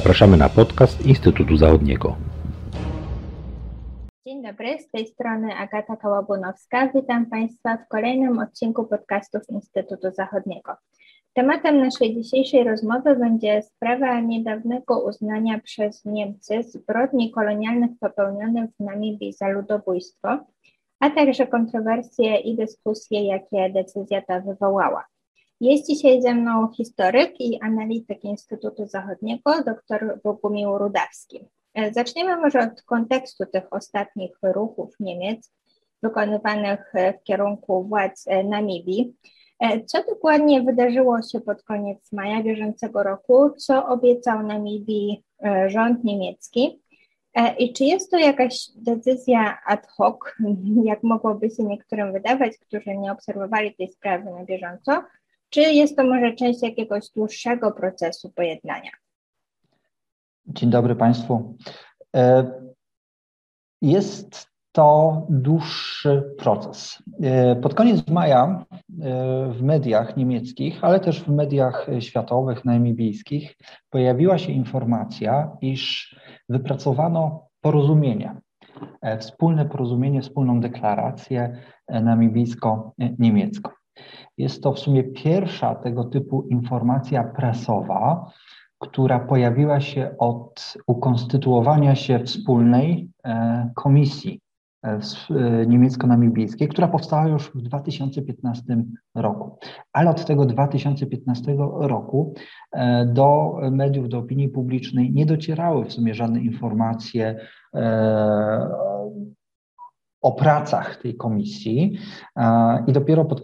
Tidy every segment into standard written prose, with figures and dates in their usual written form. Zapraszamy na podcast Instytutu Zachodniego. Dzień dobry, z tej strony Agata Kołobunowska. Witam Państwa w kolejnym odcinku podcastów Instytutu Zachodniego. Tematem naszej dzisiejszej rozmowy będzie sprawa niedawnego uznania przez Niemcy zbrodni kolonialnych popełnionych w Namibii za ludobójstwo, a także kontrowersje i dyskusje, jakie decyzja ta wywołała. Jest dzisiaj ze mną historyk i analityk Instytutu Zachodniego, dr Bogumił Rudawski. Zaczniemy może od kontekstu tych ostatnich ruchów Niemiec wykonywanych w kierunku władz Namibii. Co dokładnie wydarzyło się pod koniec maja bieżącego roku? Co obiecał Namibii rząd niemiecki? I czy jest to jakaś decyzja ad hoc, jak mogłoby się niektórym wydawać, którzy nie obserwowali tej sprawy na bieżąco? Czy jest to może część jakiegoś dłuższego procesu pojednania? Dzień dobry Państwu. Jest to dłuższy proces. Pod koniec maja w mediach niemieckich, ale też w mediach światowych, namibijskich, pojawiła się informacja, iż wypracowano porozumienie, wspólne porozumienie, wspólną deklarację namibijsko-niemiecką. Jest to w sumie pierwsza tego typu informacja prasowa, która pojawiła się od ukonstytuowania się wspólnej komisji niemiecko-namibijskiej, która powstała już w 2015 roku. Ale od tego 2015 roku do mediów, do opinii publicznej nie docierały w sumie żadne informacje o pracach tej komisji i dopiero pod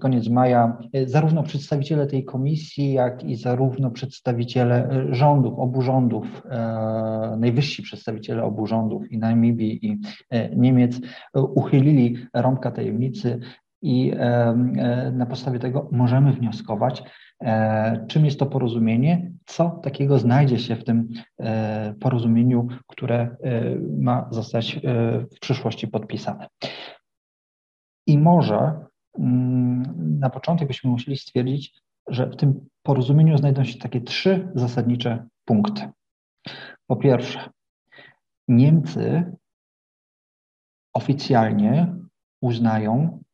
koniec maja zarówno przedstawiciele tej komisji, jak i zarówno przedstawiciele rządów, obu rządów, najwyżsi przedstawiciele obu rządów i Namibii i Niemiec uchylili rąbka tajemnicy i na podstawie tego możemy wnioskować, czym jest to porozumienie, co takiego znajdzie się w tym porozumieniu, które ma zostać w przyszłości podpisane. I może na początek byśmy musieli stwierdzić, że w tym porozumieniu znajdą się takie trzy zasadnicze punkty. Po pierwsze, Niemcy oficjalnie uznają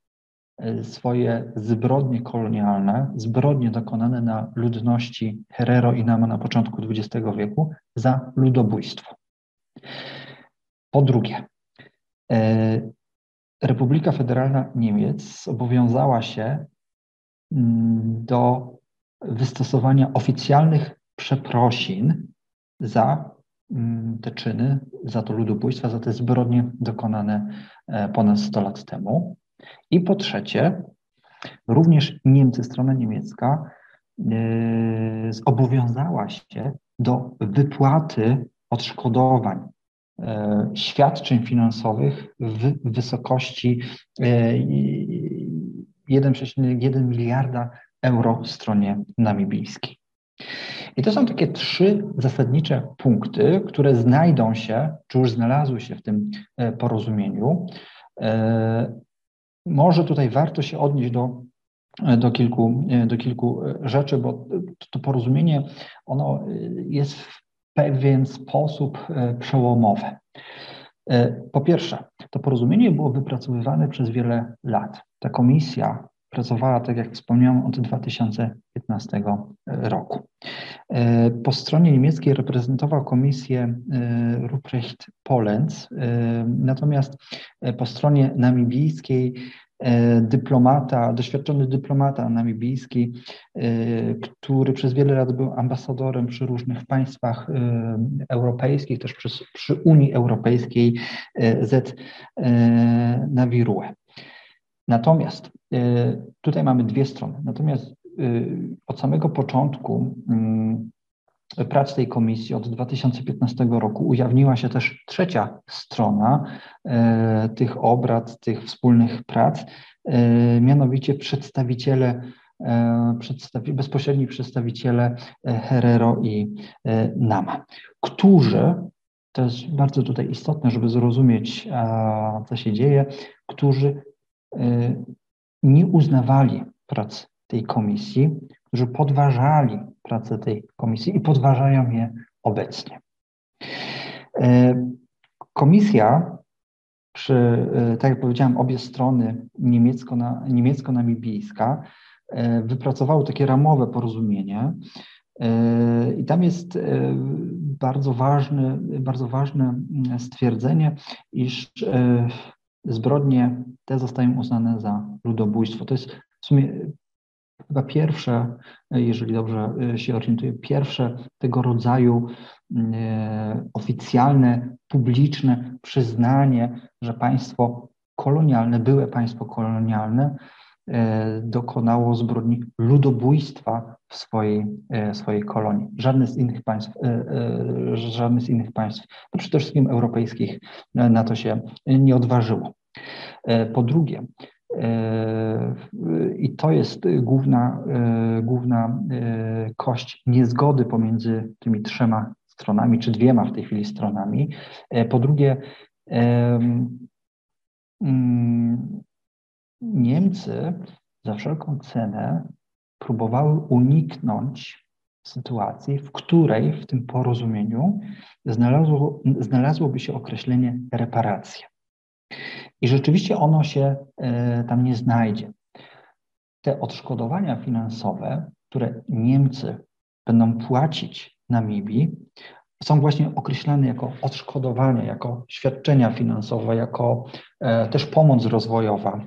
swoje zbrodnie kolonialne, zbrodnie dokonane na ludności Herero i Nama na początku XX wieku za ludobójstwo. Po drugie, Republika Federalna Niemiec zobowiązała się do wystosowania oficjalnych przeprosin za te czyny, za to ludobójstwo, za te zbrodnie dokonane ponad 100 lat temu. I po trzecie, również Niemcy, strona niemiecka zobowiązała się do wypłaty odszkodowań, świadczeń finansowych w wysokości 1,1 miliarda euro stronie namibijskiej. I to są takie trzy zasadnicze punkty, które znajdą się, czy już znalazły się w tym porozumieniu. Może tutaj warto się odnieść do kilku rzeczy, bo to porozumienie ono jest w pewien sposób przełomowe. Po pierwsze, to porozumienie było wypracowywane przez wiele lat. Ta komisja pracowała, tak jak wspomniałem, od 2015 roku. Po stronie niemieckiej reprezentował komisję Ruprecht Polenz, natomiast po stronie namibijskiej doświadczony dyplomata namibijski, który przez wiele lat był ambasadorem przy różnych państwach europejskich, też przy Unii Europejskiej, Z. Navirue. Natomiast tutaj mamy dwie strony. Natomiast od samego początku prac tej komisji od 2015 roku ujawniła się też trzecia strona tych obrad, tych wspólnych prac, mianowicie bezpośredni przedstawiciele Herero i Nama, którzy, to jest bardzo tutaj istotne, żeby zrozumieć, co się dzieje, którzy nie uznawali prac tej komisji, którzy podważali pracę tej komisji i podważają je obecnie. Komisja, tak jak powiedziałem, obie strony niemiecko-namibijska wypracowały takie ramowe porozumienie i tam jest bardzo ważne stwierdzenie, iż zbrodnie te zostają uznane za ludobójstwo. To jest w sumie chyba pierwsze, jeżeli dobrze się orientuję, pierwsze tego rodzaju oficjalne, publiczne przyznanie, że państwo kolonialne, byłe państwo kolonialne dokonało zbrodni ludobójstwa w swojej kolonii. Żadne z innych państw, no przede wszystkim europejskich, na to się nie odważyło. Po drugie, i to jest główna kość niezgody pomiędzy tymi trzema stronami, czy dwiema w tej chwili stronami. Po drugie, Niemcy za wszelką cenę próbowały uniknąć sytuacji, w której w tym porozumieniu znalazłoby się określenie reparacje. I rzeczywiście ono się tam nie znajdzie. Te odszkodowania finansowe, które Niemcy będą płacić Namibii, są właśnie określane jako odszkodowania, jako świadczenia finansowe, jako też pomoc rozwojowa.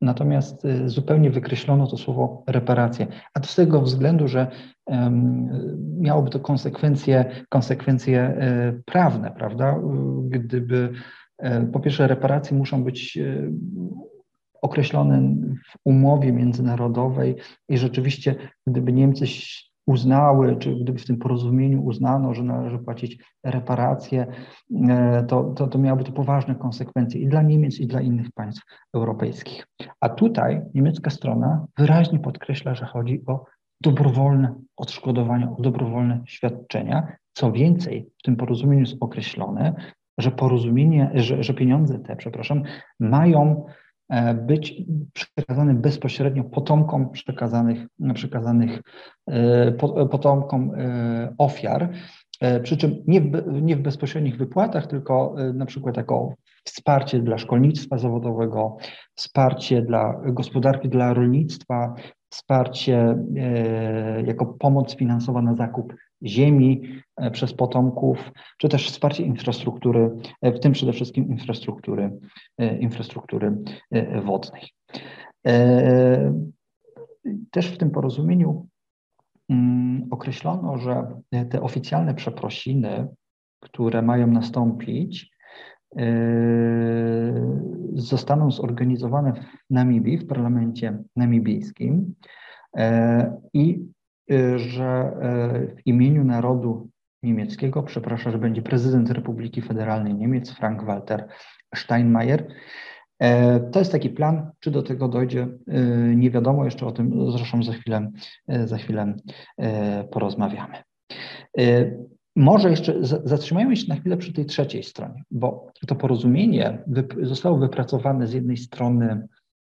Natomiast zupełnie wykreślono to słowo reparacje. A to z tego względu, że miałoby to konsekwencje prawne, prawda? Gdyby po pierwsze reparacje muszą być określone w umowie międzynarodowej i rzeczywiście gdyby Niemcy uznały, czy gdyby w tym porozumieniu uznano, że należy płacić reparacje, to miałoby to poważne konsekwencje i dla Niemiec, i dla innych państw europejskich. A tutaj niemiecka strona wyraźnie podkreśla, że chodzi o dobrowolne odszkodowania, o dobrowolne świadczenia. Co więcej, w tym porozumieniu jest określone, że pieniądze te, mają być przekazane bezpośrednio potomkom potomkom ofiar, przy czym nie w bezpośrednich wypłatach, tylko na przykład jako wsparcie dla szkolnictwa zawodowego, wsparcie dla gospodarki, dla rolnictwa, wsparcie jako pomoc finansowa na zakup ziemi przez potomków, czy też wsparcie infrastruktury, w tym przede wszystkim infrastruktury wodnej. Też w tym porozumieniu określono, że te oficjalne przeprosiny, które mają nastąpić, zostaną zorganizowane w Namibii, w parlamencie namibijskim i że w imieniu narodu niemieckiego przeprasza, że będzie prezydent Republiki Federalnej Niemiec Frank-Walter Steinmeier. To jest taki plan, czy do tego dojdzie, nie wiadomo, jeszcze o tym zresztą za chwilę porozmawiamy. Może jeszcze zatrzymajmy się na chwilę przy tej trzeciej stronie, bo to porozumienie zostało wypracowane z jednej strony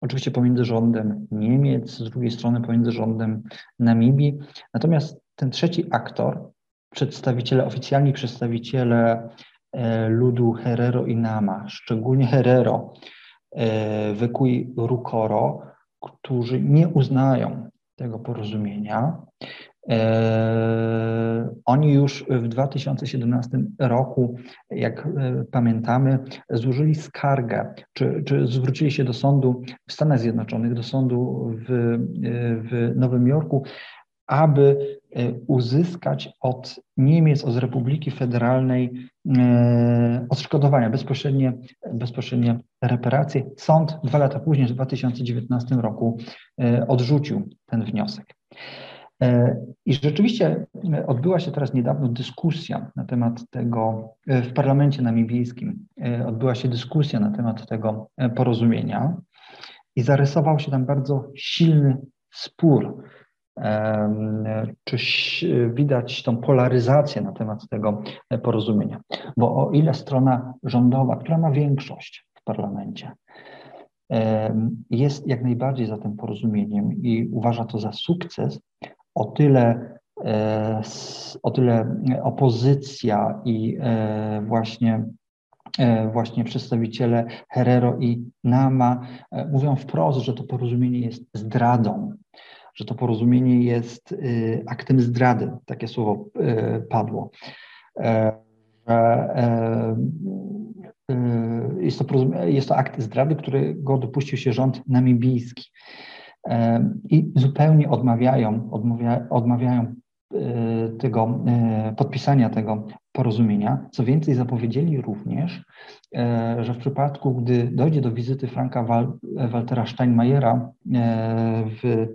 oczywiście pomiędzy rządem Niemiec, z drugiej strony pomiędzy rządem Namibii. Natomiast ten trzeci aktor, oficjalni przedstawiciele ludu Herero i Nama, szczególnie Herero, Wekui Rukoro, którzy nie uznają tego porozumienia. Oni już w 2017 roku, jak pamiętamy, złożyli skargę, czy zwrócili się do sądu w Stanach Zjednoczonych, do sądu w Nowym Jorku, aby uzyskać od Niemiec, od Republiki Federalnej odszkodowania, bezpośrednie reparacje. Sąd 2 lata później, w 2019 roku, odrzucił ten wniosek. I rzeczywiście odbyła się teraz niedawno dyskusja na temat tego, w parlamencie namibijskim odbyła się dyskusja na temat tego porozumienia i zarysował się tam bardzo silny spór. Czy widać tą polaryzację na temat tego porozumienia? Bo o ile strona rządowa, która ma większość w parlamencie, jest jak najbardziej za tym porozumieniem i uważa to za sukces, o tyle o tyle opozycja i właśnie przedstawiciele Herero i Nama mówią wprost, że to porozumienie jest zdradą, że to porozumienie jest aktem zdrady, takie słowo padło. Jest to akt zdrady, którego dopuścił się rząd namibijski. I zupełnie odmawiają tego podpisania tego porozumienia. Co więcej, zapowiedzieli również, że w przypadku, gdy dojdzie do wizyty Franka Waltera Steinmeiera w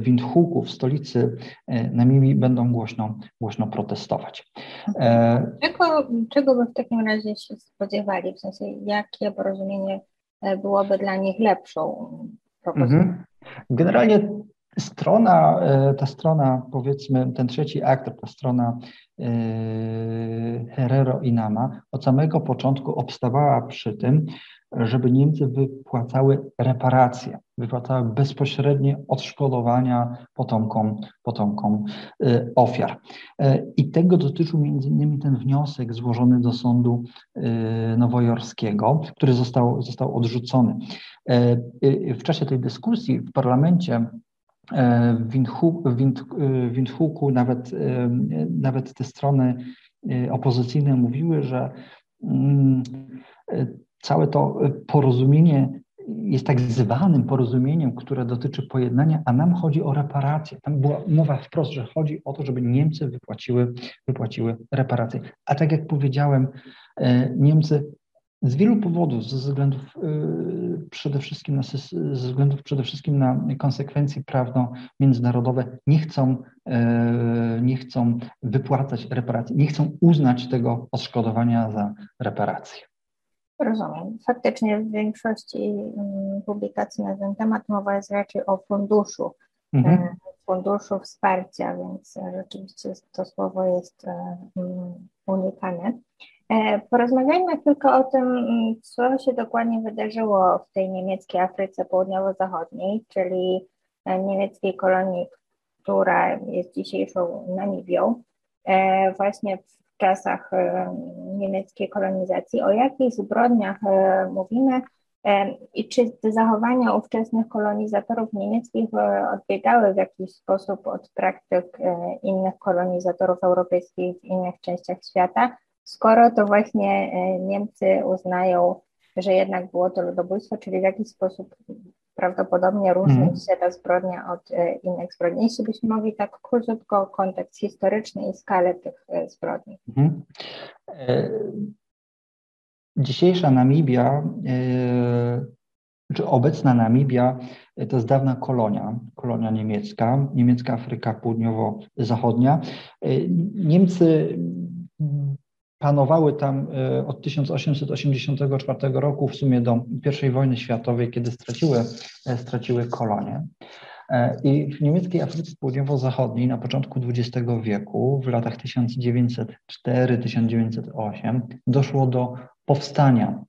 Windhoeku, w stolicy Namibii, będą głośno protestować. Czego by w takim razie się spodziewali? W sensie, jakie porozumienie byłoby dla nich lepszą propozycją? Generalnie ta strona, powiedzmy, ten trzeci aktor, ta strona Herero i Nama od samego początku obstawała przy tym, żeby Niemcy wypłacały reparacje, wypłacały bezpośrednie odszkodowania potomkom ofiar. I tego dotyczył między innymi ten wniosek złożony do sądu nowojorskiego, który został odrzucony. W czasie tej dyskusji w parlamencie w Windhoeku nawet te strony opozycyjne mówiły, że całe to porozumienie jest tak zwanym porozumieniem, które dotyczy pojednania, a nam chodzi o reparacje. Tam była mowa wprost, że chodzi o to, żeby Niemcy wypłaciły reparacje. A tak jak powiedziałem, Niemcy z wielu powodów, ze względu przede wszystkim na konsekwencje prawno-międzynarodowe, nie chcą wypłacać reparacji, nie chcą uznać tego odszkodowania za reparacje. Rozumiem. Faktycznie w większości publikacji na ten temat mowa jest raczej o funduszu, funduszu wsparcia, więc rzeczywiście to słowo jest unikane. Porozmawiajmy tylko o tym, co się dokładnie wydarzyło w tej niemieckiej Afryce Południowo-Zachodniej, czyli niemieckiej kolonii, która jest dzisiejszą Namibią, właśnie w czasach niemieckiej kolonizacji. O jakich zbrodniach mówimy i czy te zachowania ówczesnych kolonizatorów niemieckich odbiegały w jakiś sposób od praktyk innych kolonizatorów europejskich w innych częściach świata? Skoro to właśnie Niemcy uznają, że jednak było to ludobójstwo, czyli w jakiś sposób prawdopodobnie różni się ta zbrodnia od innych zbrodni. Jeśli byśmy mogli tak króciutko kontekst historyczny i skalę tych zbrodni. Dzisiejsza Namibia, czy obecna Namibia, to jest dawna kolonia niemiecka Afryka Południowo-Zachodnia. Niemcy panowały tam od 1884 roku w sumie do I wojny światowej, kiedy straciły kolonie. I w niemieckiej Afryce Południowo-Zachodniej na początku XX wieku, w latach 1904-1908, doszło do powstania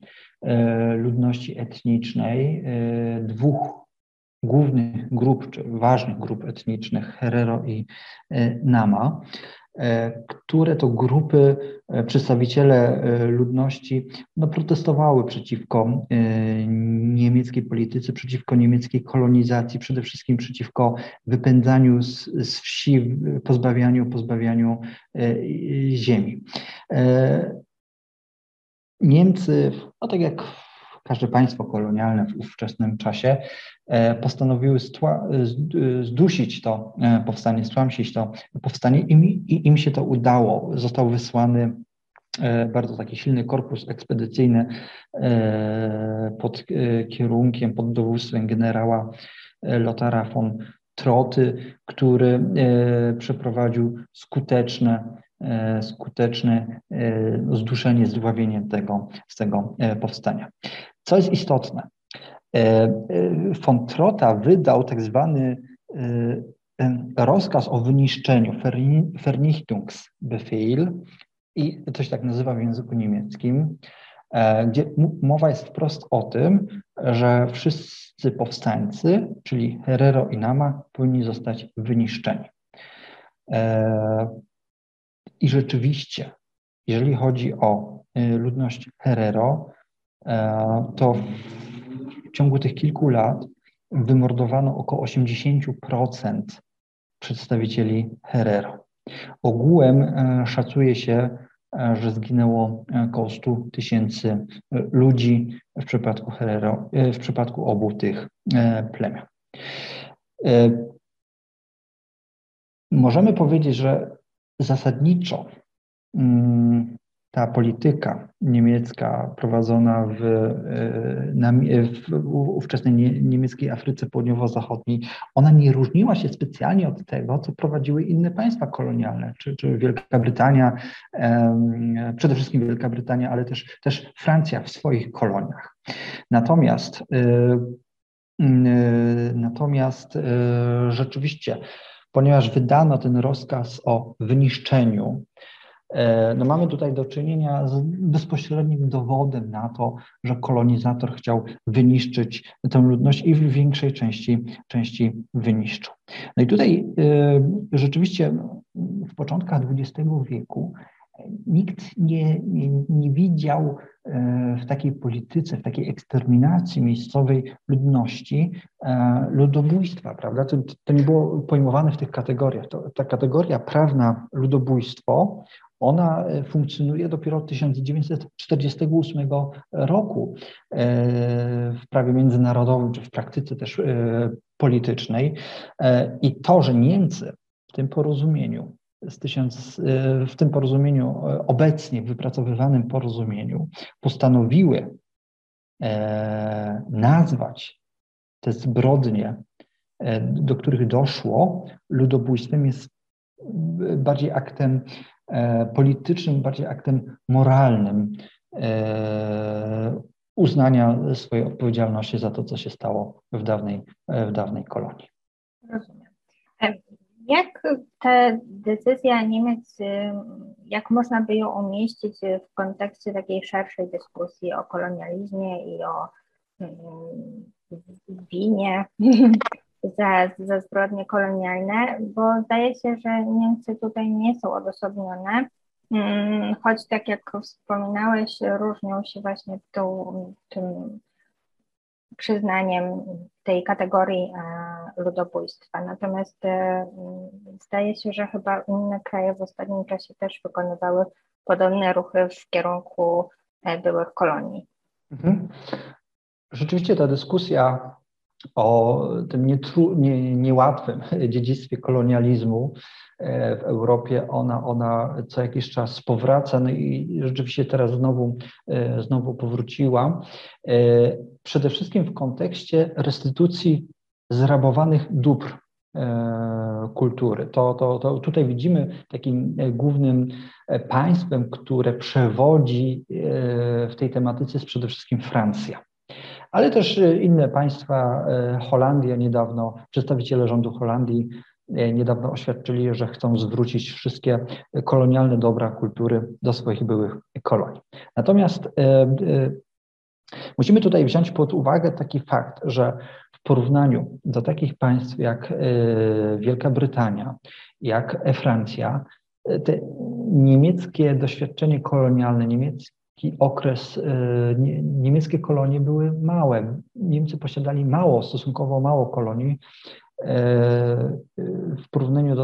ludności etnicznej dwóch głównych grup, czy ważnych grup etnicznych, Herero i Nama, które to grupy, przedstawiciele ludności protestowały przeciwko niemieckiej polityce, przeciwko niemieckiej kolonizacji, przede wszystkim przeciwko wypędzaniu z wsi, pozbawianiu ziemi. Niemcy, tak jak każde państwo kolonialne w ówczesnym czasie, postanowiły zdusić to powstanie, stłamsić to powstanie i im się to udało. Został wysłany bardzo taki silny korpus ekspedycyjny pod kierunkiem, pod dowództwem generała Lothara von Trotty, który przeprowadził skuteczne zduszenie, zdławienie z tego powstania. Co jest istotne, von Trotta wydał tak zwany rozkaz o wyniszczeniu, Vernichtungsbefehl, i to się tak nazywa w języku niemieckim, gdzie mowa jest wprost o tym, że wszyscy powstańcy, czyli Herero i Nama, powinni zostać wyniszczeni. I rzeczywiście, jeżeli chodzi o ludność Herero, to w ciągu tych kilku lat wymordowano około 80% przedstawicieli Herero. Ogółem szacuje się, że zginęło około 100 tysięcy ludzi w przypadku Herero, w przypadku obu tych plemion. Możemy powiedzieć, że zasadniczo ta polityka niemiecka prowadzona w ówczesnej niemieckiej Afryce Południowo-Zachodniej, ona nie różniła się specjalnie od tego, co prowadziły inne państwa kolonialne, czy Wielka Brytania, przede wszystkim Wielka Brytania, ale też Francja w swoich koloniach. Natomiast rzeczywiście, ponieważ wydano ten rozkaz o wyniszczeniu, no mamy tutaj do czynienia z bezpośrednim dowodem na to, że kolonizator chciał wyniszczyć tę ludność i w większej części wyniszczył. No i tutaj rzeczywiście w początkach XX wieku nikt nie widział w takiej polityce, w takiej eksterminacji miejscowej ludności ludobójstwa, prawda? To nie było pojmowane w tych kategoriach. Ta kategoria prawna ludobójstwo, ona funkcjonuje dopiero od 1948 roku w prawie międzynarodowym, czy w praktyce też politycznej. I to, że Niemcy w tym porozumieniu, obecnie wypracowywanym porozumieniu, postanowiły nazwać te zbrodnie, do których doszło, ludobójstwem, jest bardziej aktem politycznym, bardziej aktem moralnym uznania swojej odpowiedzialności za to, co się stało w dawnej kolonii. Rozumiem. Jak ta decyzja Niemiec, jak można by ją umieścić w kontekście takiej szerszej dyskusji o kolonializmie i o winie za zbrodnie kolonialne? Bo zdaje się, że Niemcy tutaj nie są odosobnione, choć tak jak wspominałeś, różnią się właśnie tym przyznaniem tej kategorii ludobójstwa. Natomiast zdaje się, że chyba inne kraje w ostatnim czasie też wykonywały podobne ruchy w kierunku byłych kolonii. Mhm. Rzeczywiście ta dyskusja o tym niełatwym dziedzictwie kolonializmu w Europie, ona co jakiś czas powraca, no i rzeczywiście teraz znowu powróciła. Przede wszystkim w kontekście restytucji zrabowanych dóbr kultury. To tutaj widzimy takim głównym państwem, które przewodzi w tej tematyce, jest przede wszystkim Francja. Ale też inne państwa, Holandia niedawno, przedstawiciele rządu Holandii niedawno oświadczyli, że chcą zwrócić wszystkie kolonialne dobra kultury do swoich byłych kolonii. Natomiast musimy tutaj wziąć pod uwagę taki fakt, że w porównaniu do takich państw jak Wielka Brytania, jak Francja, te niemieckie doświadczenie kolonialne, niemieckie kolonie były małe. Niemcy posiadali stosunkowo mało kolonii w porównaniu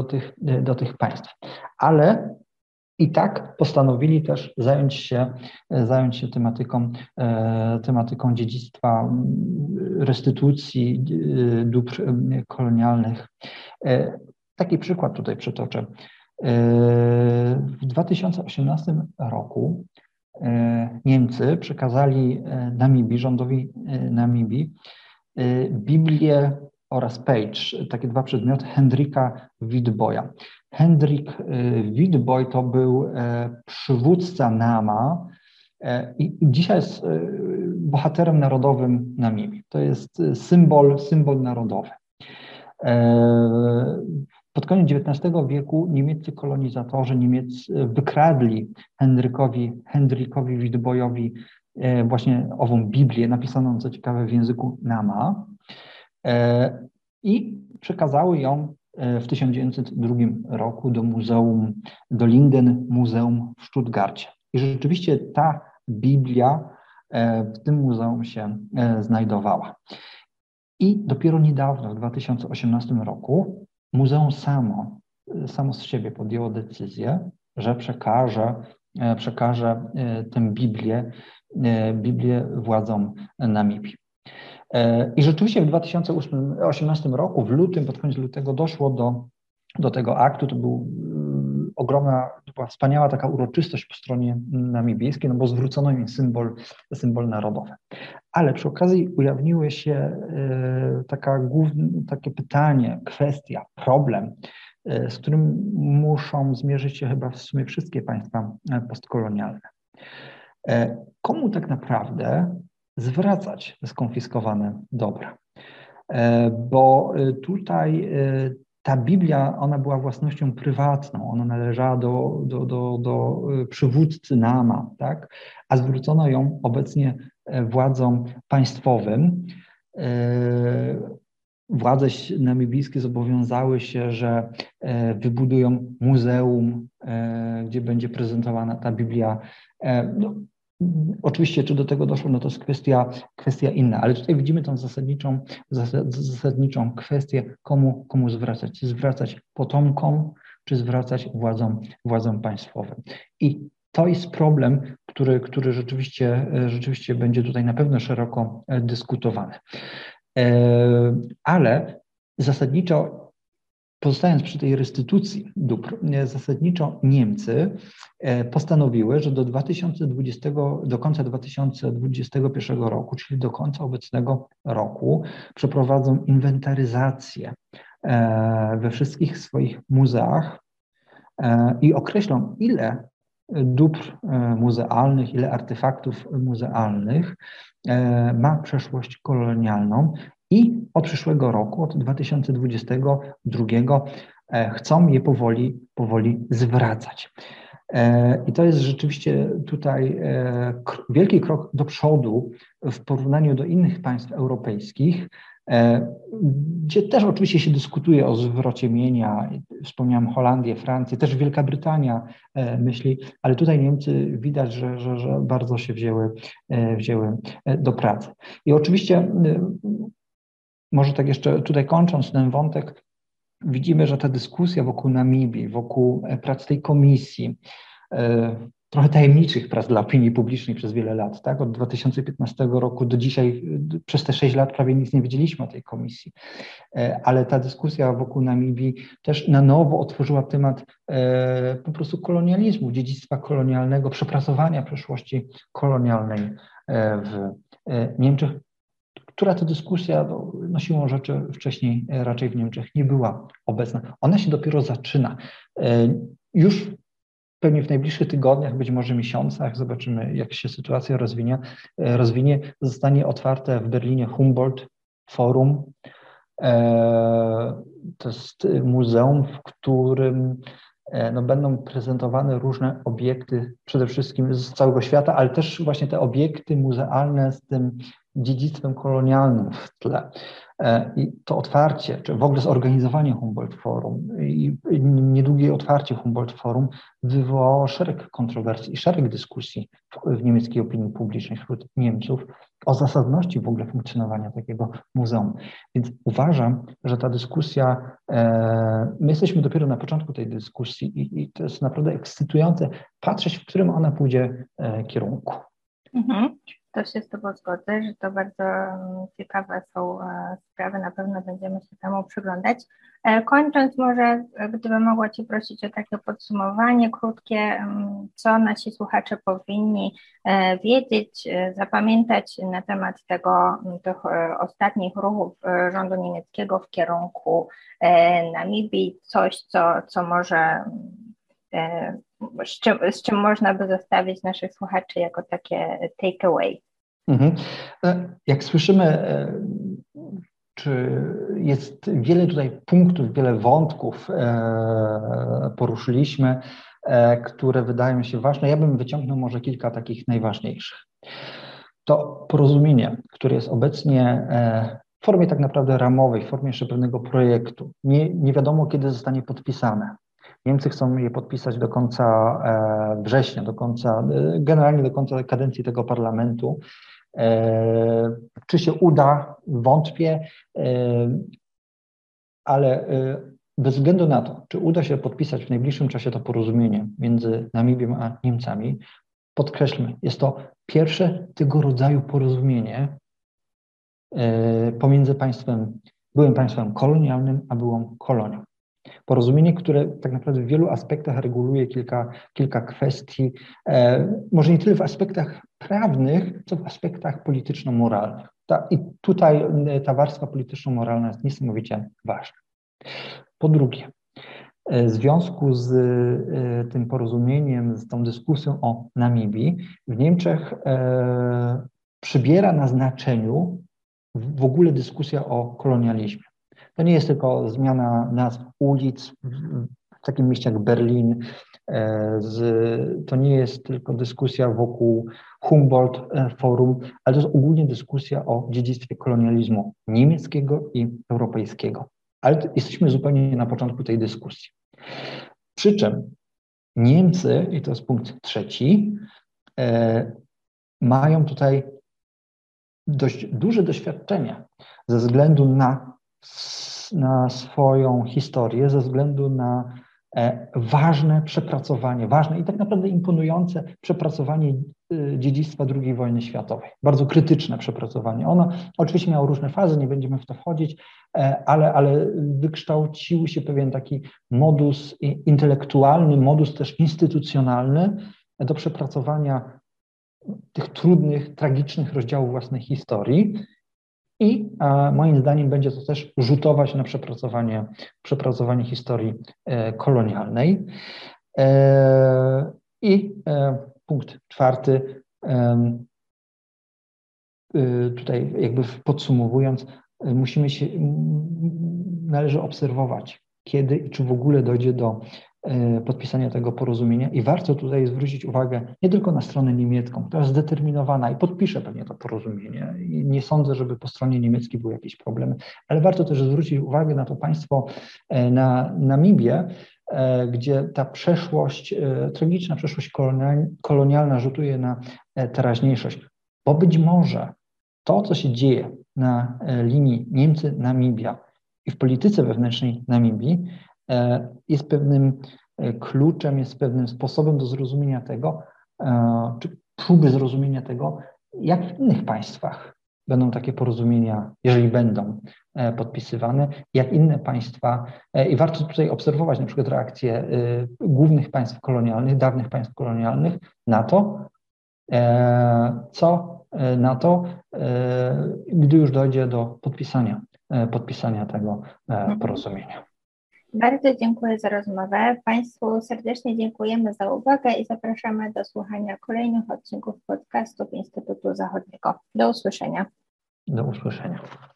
do tych państw. Ale i tak postanowili też zająć się tematyką dziedzictwa, restytucji dóbr kolonialnych. Taki przykład tutaj przytoczę. W 2018 roku Niemcy przekazali rządowi Namibii Biblię oraz Page, takie dwa przedmioty Hendrika Witboya. Hendrik Witboy to był przywódca Nama i dzisiaj jest bohaterem narodowym Namibii. To jest symbol narodowy. Pod koniec XIX wieku niemieccy kolonizatorzy wykradli Hendrikowi Witboyowi właśnie ową Biblię napisaną, co ciekawe, w języku Nama i przekazały ją w 1902 roku do Muzeum, do Linden Muzeum w Stuttgarcie. I rzeczywiście ta Biblia w tym muzeum się znajdowała. I dopiero niedawno, w 2018 roku, muzeum samo z siebie podjęło decyzję, że przekaże tę Biblię władzom Namibii. I rzeczywiście w 2018 roku, w lutym, pod koniec lutego doszło do tego aktu. To był ogromna, była wspaniała taka uroczystość po stronie namibijskiej, no bo zwrócono im symbol narodowy. Ale przy okazji ujawniły się takie pytanie, kwestia, problem, z którym muszą zmierzyć się chyba w sumie wszystkie państwa postkolonialne. Komu tak naprawdę zwracać skonfiskowane dobra? Bo tutaj ta Biblia, ona była własnością prywatną, ona należała do przywódcy Nama, tak? A zwrócono ją obecnie władzom państwowym. Władze namibijskie zobowiązały się, że wybudują muzeum, gdzie będzie prezentowana ta Biblia. No, oczywiście, czy do tego doszło, no to jest kwestia inna, ale tutaj widzimy tą zasadniczą kwestię, komu zwracać. Czy zwracać potomkom, czy zwracać władzom państwowym. I to jest problem, który rzeczywiście będzie tutaj na pewno szeroko dyskutowany. Ale zasadniczo, pozostając przy tej restytucji dóbr, zasadniczo Niemcy postanowiły, że do końca 2021 roku, czyli do końca obecnego roku, przeprowadzą inwentaryzację we wszystkich swoich muzeach i określą, ile dóbr muzealnych, ile artefaktów muzealnych ma przeszłość kolonialną i od przyszłego roku, od 2022 chcą je powoli zwracać. I to jest rzeczywiście tutaj wielki krok do przodu w porównaniu do innych państw europejskich, gdzie też oczywiście się dyskutuje o zwrocie mienia. Wspomniałem Holandię, Francję, też Wielka Brytania myśli, ale tutaj Niemcy widać, że bardzo się wzięły do pracy. I oczywiście, może tak jeszcze tutaj kończąc ten wątek, widzimy, że ta dyskusja wokół Namibii, wokół prac tej komisji, trochę tajemniczych prac dla opinii publicznej przez wiele lat, tak? Od 2015 roku do dzisiaj, przez te 6 lat prawie nic nie wiedzieliśmy o tej komisji, ale ta dyskusja wokół Namibii też na nowo otworzyła temat po prostu kolonializmu, dziedzictwa kolonialnego, przepracowania przeszłości kolonialnej w Niemczech, która to dyskusja no, siłą rzeczy wcześniej raczej w Niemczech nie była obecna. Ona się dopiero zaczyna. Już pewnie w najbliższych tygodniach, być może miesiącach, zobaczymy, jak się sytuacja rozwinie. Zostanie otwarte w Berlinie Humboldt Forum. To jest muzeum, w którym no, będą prezentowane różne obiekty, przede wszystkim z całego świata, ale też właśnie te obiekty muzealne z tym dziedzictwem kolonialnym w tle. I to otwarcie, czy w ogóle zorganizowanie Humboldt Forum i niedługie otwarcie Humboldt Forum wywołało szereg kontrowersji i szereg dyskusji w niemieckiej opinii publicznej wśród Niemców o zasadności w ogóle funkcjonowania takiego muzeum. Więc uważam, że ta dyskusja, my jesteśmy dopiero na początku tej dyskusji i to jest naprawdę ekscytujące patrzeć, w którym ona pójdzie kierunku. Mhm. To się z Tobą zgodzę, że to bardzo ciekawe są sprawy, na pewno będziemy się temu przyglądać. Kończąc może, gdybym mogła Cię prosić o takie podsumowanie krótkie, co nasi słuchacze powinni wiedzieć, zapamiętać na temat tych ostatnich ruchów rządu niemieckiego w kierunku Namibii, coś, co może... Z czym można by zostawić naszych słuchaczy jako takie takeaway? Mhm. Jak słyszymy, czy jest wiele tutaj punktów, wiele wątków poruszyliśmy, które wydają się ważne. Ja bym wyciągnął może kilka takich najważniejszych. To porozumienie, które jest obecnie w formie tak naprawdę ramowej, w formie jeszcze pewnego projektu. Nie wiadomo, kiedy zostanie podpisane. Niemcy chcą je podpisać do końca września, generalnie do końca kadencji tego parlamentu. Czy się uda? Wątpię, ale bez względu na to, czy uda się podpisać w najbliższym czasie to porozumienie między Namibią a Niemcami, podkreślmy, jest to pierwsze tego rodzaju porozumienie pomiędzy byłym państwem kolonialnym a byłą kolonią. Porozumienie, które tak naprawdę w wielu aspektach reguluje kilka kwestii, może nie tyle w aspektach prawnych, co w aspektach polityczno-moralnych. I tutaj ta warstwa polityczno-moralna jest niesamowicie ważna. Po drugie, w związku z tym porozumieniem, z tą dyskusją o Namibii, w Niemczech przybiera na znaczeniu w ogóle dyskusja o kolonializmie. To nie jest tylko zmiana nazw ulic w takim mieście jak Berlin, to nie jest tylko dyskusja wokół Humboldt Forum, ale to jest ogólnie dyskusja o dziedzictwie kolonializmu niemieckiego i europejskiego. Ale jesteśmy zupełnie na początku tej dyskusji. Przy czym Niemcy, i to jest punkt trzeci, mają tutaj dość duże doświadczenie ze względu na swoją historię, ze względu na ważne i tak naprawdę imponujące przepracowanie dziedzictwa II wojny światowej. Bardzo krytyczne przepracowanie. Ono oczywiście miało różne fazy, nie będziemy w to wchodzić, ale wykształcił się pewien taki modus intelektualny, modus też instytucjonalny do przepracowania tych trudnych, tragicznych rozdziałów własnej historii. I moim zdaniem będzie to też rzutować na przepracowanie historii kolonialnej. I punkt czwarty, tutaj jakby podsumowując, należy obserwować, kiedy i czy w ogóle dojdzie do podpisania tego porozumienia i warto tutaj zwrócić uwagę nie tylko na stronę niemiecką, która jest zdeterminowana i podpisze pewnie to porozumienie. I nie sądzę, żeby po stronie niemieckiej były jakieś problemy, ale warto też zwrócić uwagę na to państwo, na Namibię, gdzie ta przeszłość, tragiczna przeszłość kolonialna rzutuje na teraźniejszość, bo być może to, co się dzieje na linii Niemcy-Namibia i w polityce wewnętrznej Namibii, jest pewnym kluczem, jest pewnym sposobem do zrozumienia tego, czy próby zrozumienia tego, jak w innych państwach będą takie porozumienia, jeżeli będą podpisywane, jak inne państwa. I warto tutaj obserwować na przykład reakcje głównych państw kolonialnych, dawnych państw kolonialnych na to, gdy już dojdzie do podpisania tego porozumienia. Bardzo dziękuję za rozmowę. Państwu serdecznie dziękujemy za uwagę i zapraszamy do słuchania kolejnych odcinków podcastów Instytutu Zachodniego. Do usłyszenia. Do usłyszenia.